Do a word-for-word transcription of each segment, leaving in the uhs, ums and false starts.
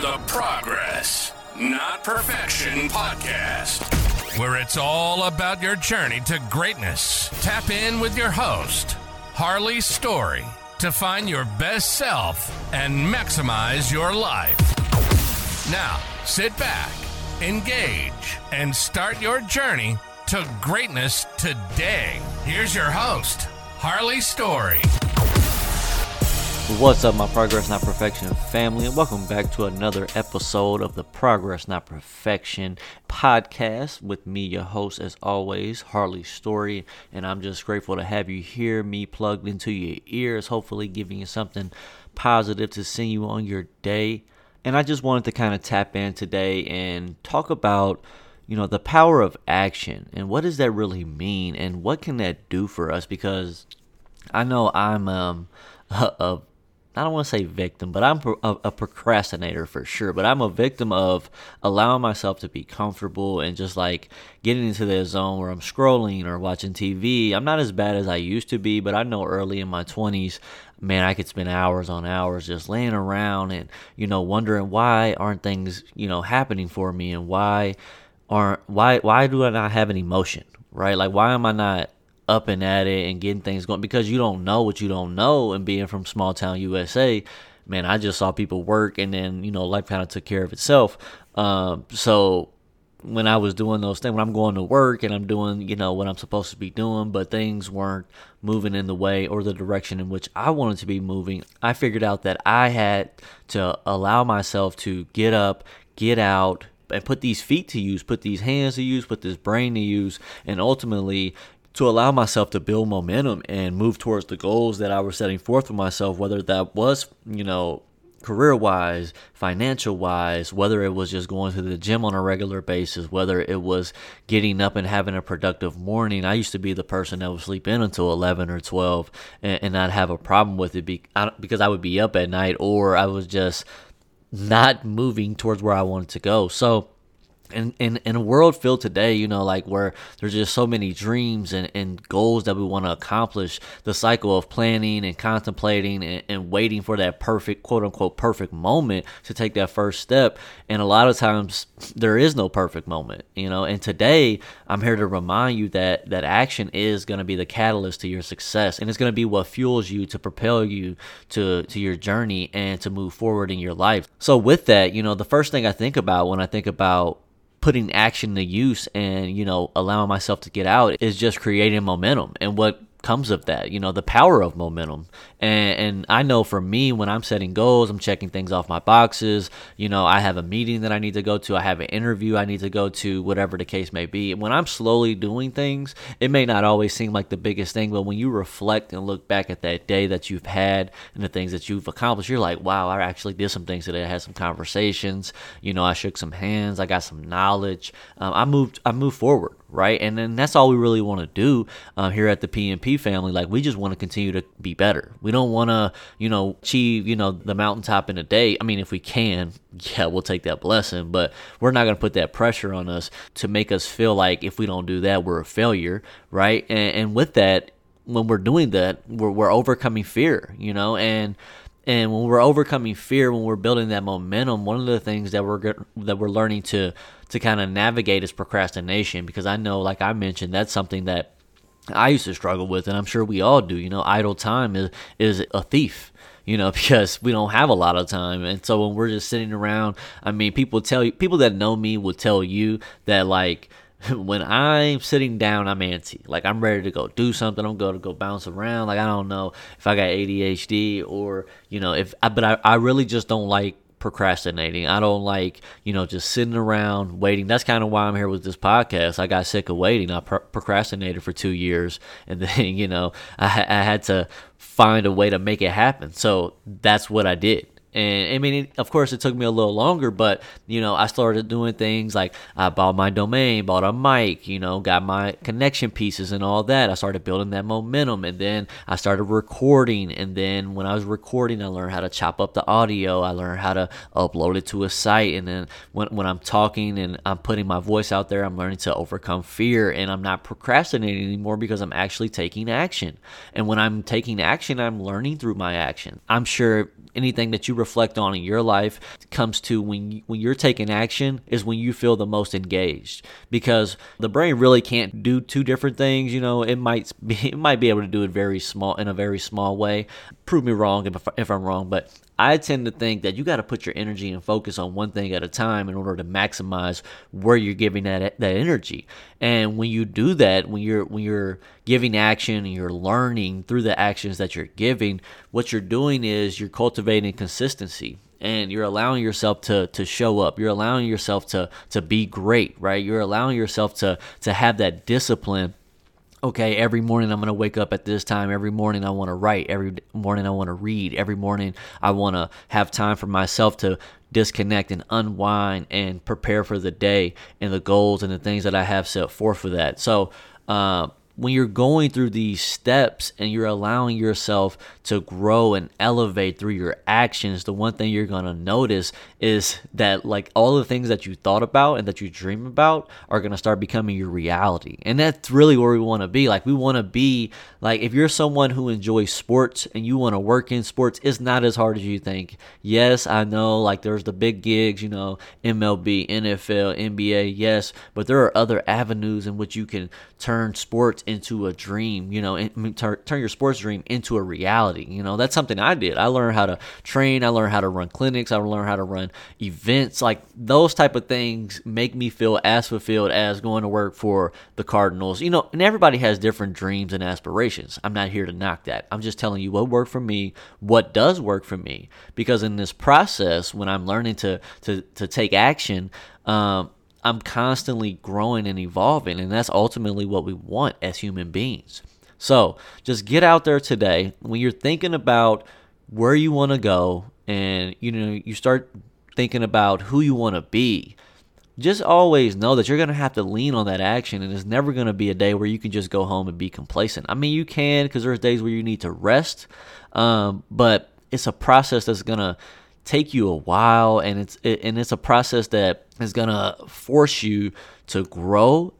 The Progress, Not Perfection Podcast, where it's all about your journey to greatness. Tap in with your host, Harley Story, to find your best self and maximize your life. Now, sit back, engage, and start your journey to greatness today. Here's your host, Harley Story. What's up, my Progress Not Perfection family, and welcome back to another episode of the Progress Not Perfection podcast with me, your host, as always, Harley Story, and I'm just grateful to have you here, me plugged into your ears, hopefully giving you something positive to send you on your day. And I just wanted to kind of tap in today and talk about, you know, the power of action, and what does that really mean, and what can that do for us? Because I know I'm um, a, a I don't want to say victim, but I'm a, a procrastinator for sure. But I'm a victim of allowing myself to be comfortable and just like getting into that zone where I'm scrolling or watching T V. I'm not as bad as I used to be, but I know early in my twenties, man, I could spend hours on hours just laying around and, you know, wondering why aren't things, you know, happening for me, and why aren't why why do I not have an emotion, right? Like, why am I not up and at it and getting things going? Because you don't know what you don't know. And being from small town U S A, man, I just saw people work, and then, you know, life kind of took care of itself. Um, so when I was doing those things, when I'm going to work and I'm doing, you know, what I'm supposed to be doing, but things weren't moving in the way or the direction in which I wanted to be moving, I figured out that I had to allow myself to get up, get out, and put these feet to use, put these hands to use, put this brain to use, and ultimately to allow myself to build momentum and move towards the goals that I was setting forth for myself, whether that was, you know, career-wise, financial-wise, whether it was just going to the gym on a regular basis, whether it was getting up and having a productive morning. I used to be the person that would sleep in until eleven or twelve and, and not have a problem with it be, I, because I would be up at night, or I was just not moving towards where I wanted to go. So, In, in, in a world filled today, you know, like where there's just so many dreams and, and goals that we want to accomplish, the cycle of planning and contemplating and, and waiting for that perfect, quote unquote, perfect moment to take that first step. And a lot of times there is no perfect moment, you know, and today I'm here to remind you that that action is going to be the catalyst to your success. And it's going to be what fuels you to propel you to, to your journey and to move forward in your life. So with that, you know, the first thing I think about when I think about putting action to use and, you know, allowing myself to get out is just creating momentum and what comes of that, you know, the power of momentum. And, and I know for me, when I'm setting goals, I'm checking things off my boxes. You know, I have a meeting that I need to go to. I have an interview I need to go to, whatever the case may be. And when I'm slowly doing things, it may not always seem like the biggest thing, but when you reflect and look back at that day that you've had and the things that you've accomplished, you're like, wow, I actually did some things today. I had some conversations, you know, I shook some hands, I got some knowledge. Um, I moved, I moved forward. Right. And then that's all we really want to do um, here at the P N P family. Like, we just want to continue to be better. We don't want to, you know, achieve, you know, the mountaintop in a day. I mean, if we can, yeah, we'll take that blessing, but we're not going to put that pressure on us to make us feel like if we don't do that, we're a failure. Right. And, and with that, when we're doing that, we're, we're overcoming fear, you know, and and when we're overcoming fear, when we're building that momentum, one of the things that we're get, that we're learning to to kind of navigate is procrastination. Because I know, like I mentioned, that's something that I used to struggle with, and I'm sure we all do. You know, idle time is is a thief, you know, because we don't have a lot of time. And so when we're just sitting around, I mean, people tell you, people that know me will tell you that, like, when I'm sitting down, I'm antsy. Like, I'm ready to go do something. I'm going to go bounce around. Like, I don't know if I got A D H D or, you know, if, but I, I really just don't like procrastinating. I don't like, you know, just sitting around waiting. That's kind of why I'm here with this podcast. I got sick of waiting. I pro- procrastinated for two years. And then, you know, I, I had to find a way to make it happen. So that's what I did. And I mean, it, of course, it took me a little longer, but, you know, I started doing things like I bought my domain, bought a mic, you know, got my connection pieces and all that. I started building that momentum, and then I started recording. And then when I was recording, I learned how to chop up the audio. I learned how to upload it to a site. And then when, when I'm talking and I'm putting my voice out there, I'm learning to overcome fear, and I'm not procrastinating anymore because I'm actually taking action. And when I'm taking action, I'm learning through my action. I'm sure anything that you reflect on in your life comes to when when you're taking action is when you feel the most engaged, because the brain really can't do two different things. You know, it might be, it might be able to do it very small in a very small way. Prove me wrong if, if I'm wrong, but I tend to think that you got to put your energy and focus on one thing at a time in order to maximize where you're giving that that energy. And when you do that, when you're when you're giving action and you're learning through the actions that you're giving, what you're doing is you're cultivating consistency. And you're allowing yourself to to show up. You're allowing yourself to to be great, right? You're allowing yourself to to have that discipline. Okay, every morning I'm going to wake up at this time. Every morning I want to write. Every morning I want to read. Every morning I want to have time for myself to disconnect and unwind and prepare for the day and the goals and the things that I have set forth for that. So uh, when you're going through these steps and you're allowing yourself to grow and elevate through your actions, the one thing you're going to notice is that, like, all the things that you thought about and that you dream about are going to start becoming your reality. And that's really where we want to be. Like, we want to be, like, if you're someone who enjoys sports and you want to work in sports, it's not as hard as you think. Yes, I know, like, there's the big gigs, you know, M L B, N F L, N B A, yes, but there are other avenues in which you can turn sports into a dream, you know, and turn your sports dream into a reality. You know, that's something I did. I learned how to train. I learned how to run clinics. I learned how to run events. Like, those type of things make me feel as fulfilled as going to work for the Cardinals. You know, and everybody has different dreams and aspirations. I'm not here to knock that. I'm just telling you what worked for me, what does work for me. Because in this process, when I'm learning to to to take action, um, I'm constantly growing and evolving, and that's ultimately what we want as human beings. So just get out there today. When you're thinking about where you want to go and, you know, you start thinking about who you want to be, just always know that you're going to have to lean on that action, and it's never going to be a day where you can just go home and be complacent. I mean, you can, because there's days where you need to rest, um, but it's a process that's going to take you a while, and it's it, and it's a process that is going to force you to grow.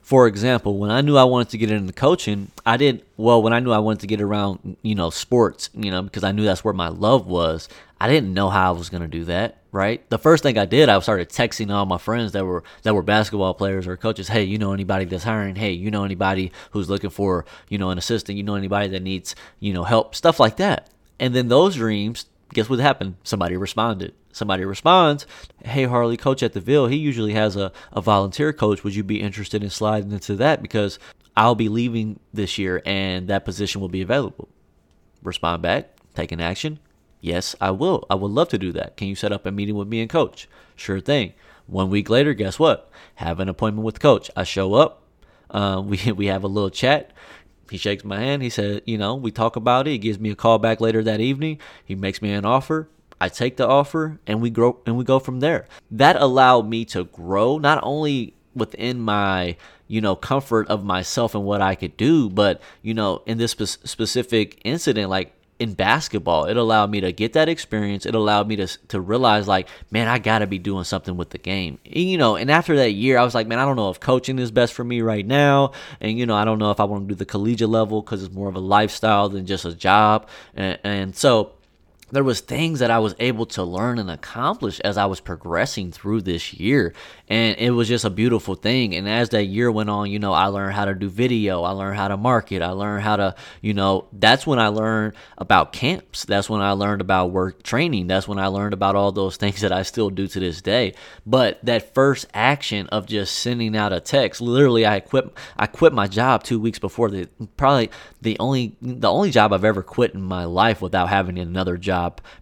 For example, when I knew I wanted to get into coaching, I did well when I knew I wanted to get around, you know, sports, you know, because I knew that's where my love was. I didn't know how I was going to do that, right? The first thing I did, I started texting all my friends that were that were basketball players or coaches. Hey, you know anybody that's hiring? Hey, you know anybody who's looking for, you know, an assistant? You know anybody that needs, you know, help? Stuff like that. And then those dreams, guess what happened? Somebody responded. Somebody responds, hey, Harley, coach at the Ville, he usually has a, a volunteer coach. Would you be interested in sliding into that? Because I'll be leaving this year and that position will be available. Respond back, take an action. Yes, I will. I would love to do that. Can you set up a meeting with me and coach? Sure thing. One week later, guess what? Have an appointment with coach. I show up. Uh, we, we have a little chat. He shakes my hand. He said, you know, we talk about it. He gives me a call back later that evening. He makes me an offer. I take the offer, and we grow and we go from there. That allowed me to grow, not only within my, you know, comfort of myself and what I could do, but, you know, in this spe- specific incident, like in basketball, it allowed me to get that experience. It allowed me to to realize, like, man, I got to be doing something with the game. And, you know, and after that year, I was like, man, I don't know if coaching is best for me right now. And, you know, I don't know if I want to do the collegiate level because it's more of a lifestyle than just a job. And, and so there was things that I was able to learn and accomplish as I was progressing through this year. And it was just a beautiful thing. And as that year went on, you know, I learned how to do video. I learned how to market. I learned how to, you know, that's when I learned about camps. That's when I learned about work training. That's when I learned about all those things that I still do to this day. But that first action of just sending out a text, literally I quit, I quit my job two weeks before the, probably the only, the only job I've ever quit in my life without having another job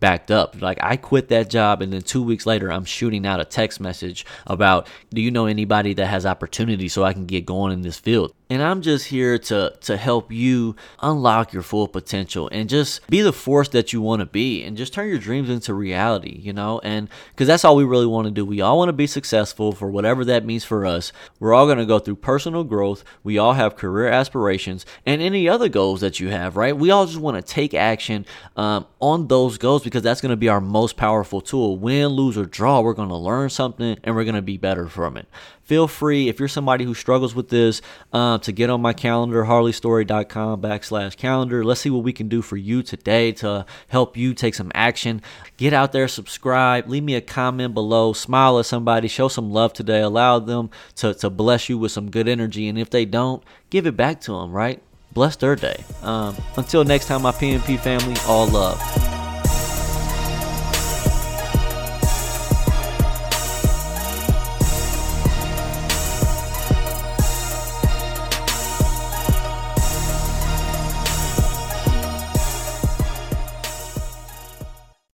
backed up. Like, I quit that job, and then two weeks later I'm shooting out a text message about, do you know anybody that has opportunity so I can get going in this field? And I'm just here to to help you unlock your full potential and just be the force that you want to be, and just turn your dreams into reality, you know, and because that's all we really want to do. We all want to be successful for whatever that means for us. We're all going to go through personal growth. We all have career aspirations and any other goals that you have, right? We all just want to take action um, on those goals, because that's going to be our most powerful tool. Win, lose, or draw, we're going to learn something and we're going to be better from it. Feel free, if you're somebody who struggles with this, uh, to get on my calendar, harleystory.com backslash calendar. Let's see what we can do for you today to help you take some action. Get out there, subscribe, leave me a comment below, smile at somebody, show some love today, allow them to, to bless you with some good energy. And if they don't, give it back to them, right? Bless their day. Um, until next time, my P N P family, all love.